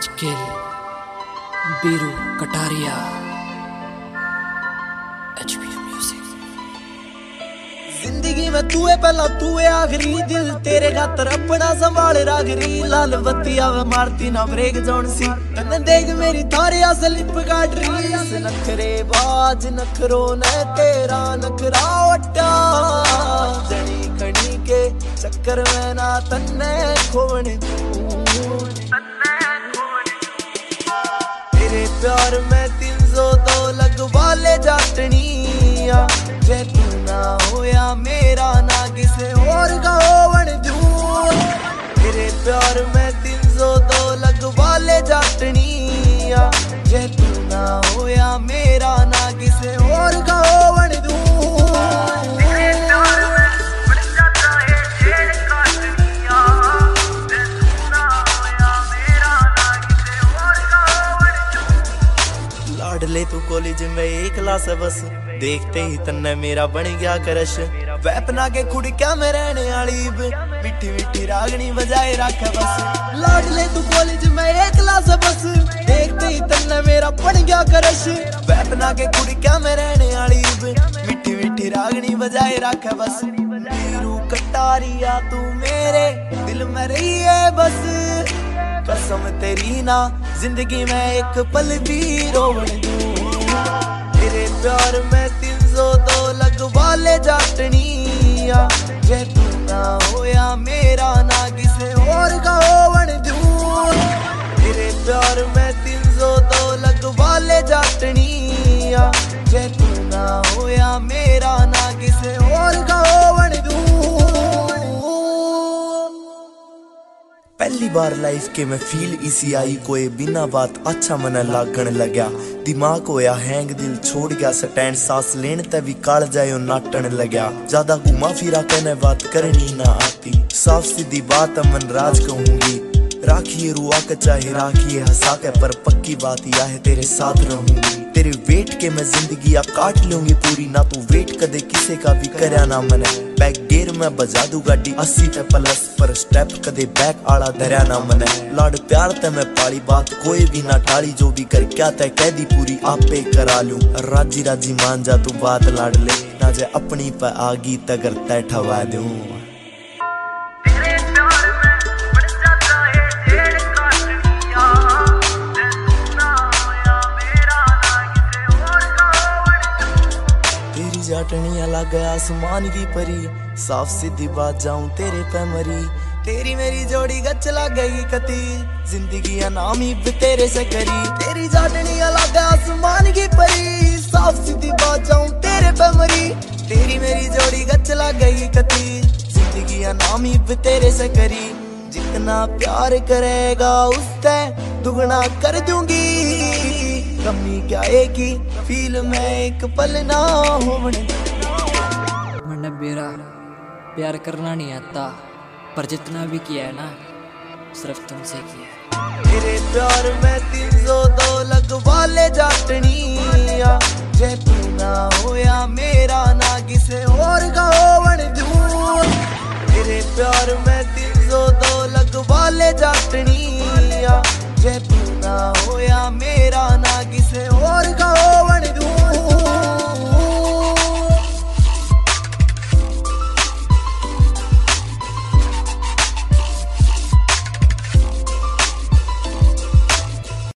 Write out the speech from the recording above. आजकल बीरू कटारिया जिंदगी में तू है पहला तू है आखिरी, दिल तेरे खातर अपना संभाले राखरी। लाल बत्ती आवे मारती ना ब्रेक जोन सी, तने देख मेरी थारे स्लिप काट रही। इस नखरे बाज नखरो ने तेरा नखरा अट्टा, जड़ी खड़ी के चक्कर में ना तन्ने खोने दूं। तेरे प्यार में 302 लगवा ले जाटनिया, जे तू ना होया मेरा ना किसे और का होवन दूं। तेरे प्यार में 302 लगवा ले जाटनिया, जे तू ना होया मेरा ना किसे और का होवन दूं। तेरे प्यार में बढ़ जाता है छेड़ काटनिया, जे तू ना होया मेरा ना किसे और का होवन दूं। लाडले तू कॉलेज में एक क्लास है बस, देखते ही तन्ने मेरा बन गया करश। वैपना के खुड़किया में रहने वाली मिठी मिठी रागनी बजाए रख बस। लाडले तू कॉलेज में एक क्लास बस, देखते ही तन्ने मेरा बन गया करश। वैपना के खुड़किया में रहने वाली मिठी मिठी रागनी बजाए रख बस। बीरू कटारिया तू मेरे दिल में रही है बस, कसम तेरी ना जिंदगी में एक पल भी रोने दूं। तेरे प्यार में 302 लगवा ले जाटनिया, जे तू ना होया मेरा ना किसे और का होवन दूं। तेरे प्यार में 302 लगवा ले जाटनिया, जे तू ना होया मेरा ना किसे और का होवन दूं। पहली बार लाइफ के मैं फील इसी आई, कोई बिना बात अच्छा मन लागण लग्या। दिमाग होया हैंग, दिल छोड़ गया स्टैंड, सांस लेने ते भी काल जायो नाटन लग्या। ज्यादा घुमा फिरा कहने बात करनी ना आती, साफ सीधी बात अमन राज कहूंगी। राखिए रुआ के चाहे राखिए हंसा के, पर पक्की बात यह है तेरे साथ रहूंगी। तेरे वेट के मैं जिंदगी आप काट लूंगी पूरी, ना तू वेट कदे किसी का भी करया ना मने। बैक गेयर में बजा दू गाड़ी 80 प्लस, पर स्टेप कदे बैक आला धरया ना मने। लाड प्यार ते मैं पाली, बात कोई भी ना टाली, जो भी कर क्या तय कह दी पूरी आपे करा लूं। राजी राजी मान जा तू बात लाड ले ना, जे अपनी पे आगी तगर तय ठवा दूं। जाटनिया लग आसमान की परी, साफ सीधी बात जाऊं तेरे पे मरी। तेरी मेरी जोड़ी गच लग गई कती, जिंदगी नाम ही तेरे से करी। तेरी जाटनिया लग आसमान की परी, साफ सीधी बात जाऊं तेरे पे मरी। तेरी मेरी जोड़ी गच लग गई कती, जिंदगी नाम ही तेरे से करी। जितना प्यार करेगा उससे दुगना कर दूंगी, कमी क्या एक ही फील में एक पल ना हो। मैंने बेरा प्यार करना नहीं आता, पर जितना भी किया है ना सिर्फ तुमसे किया है। तेरे प्यार में 302 लगवा ले जाटनिया, जे तू ना होया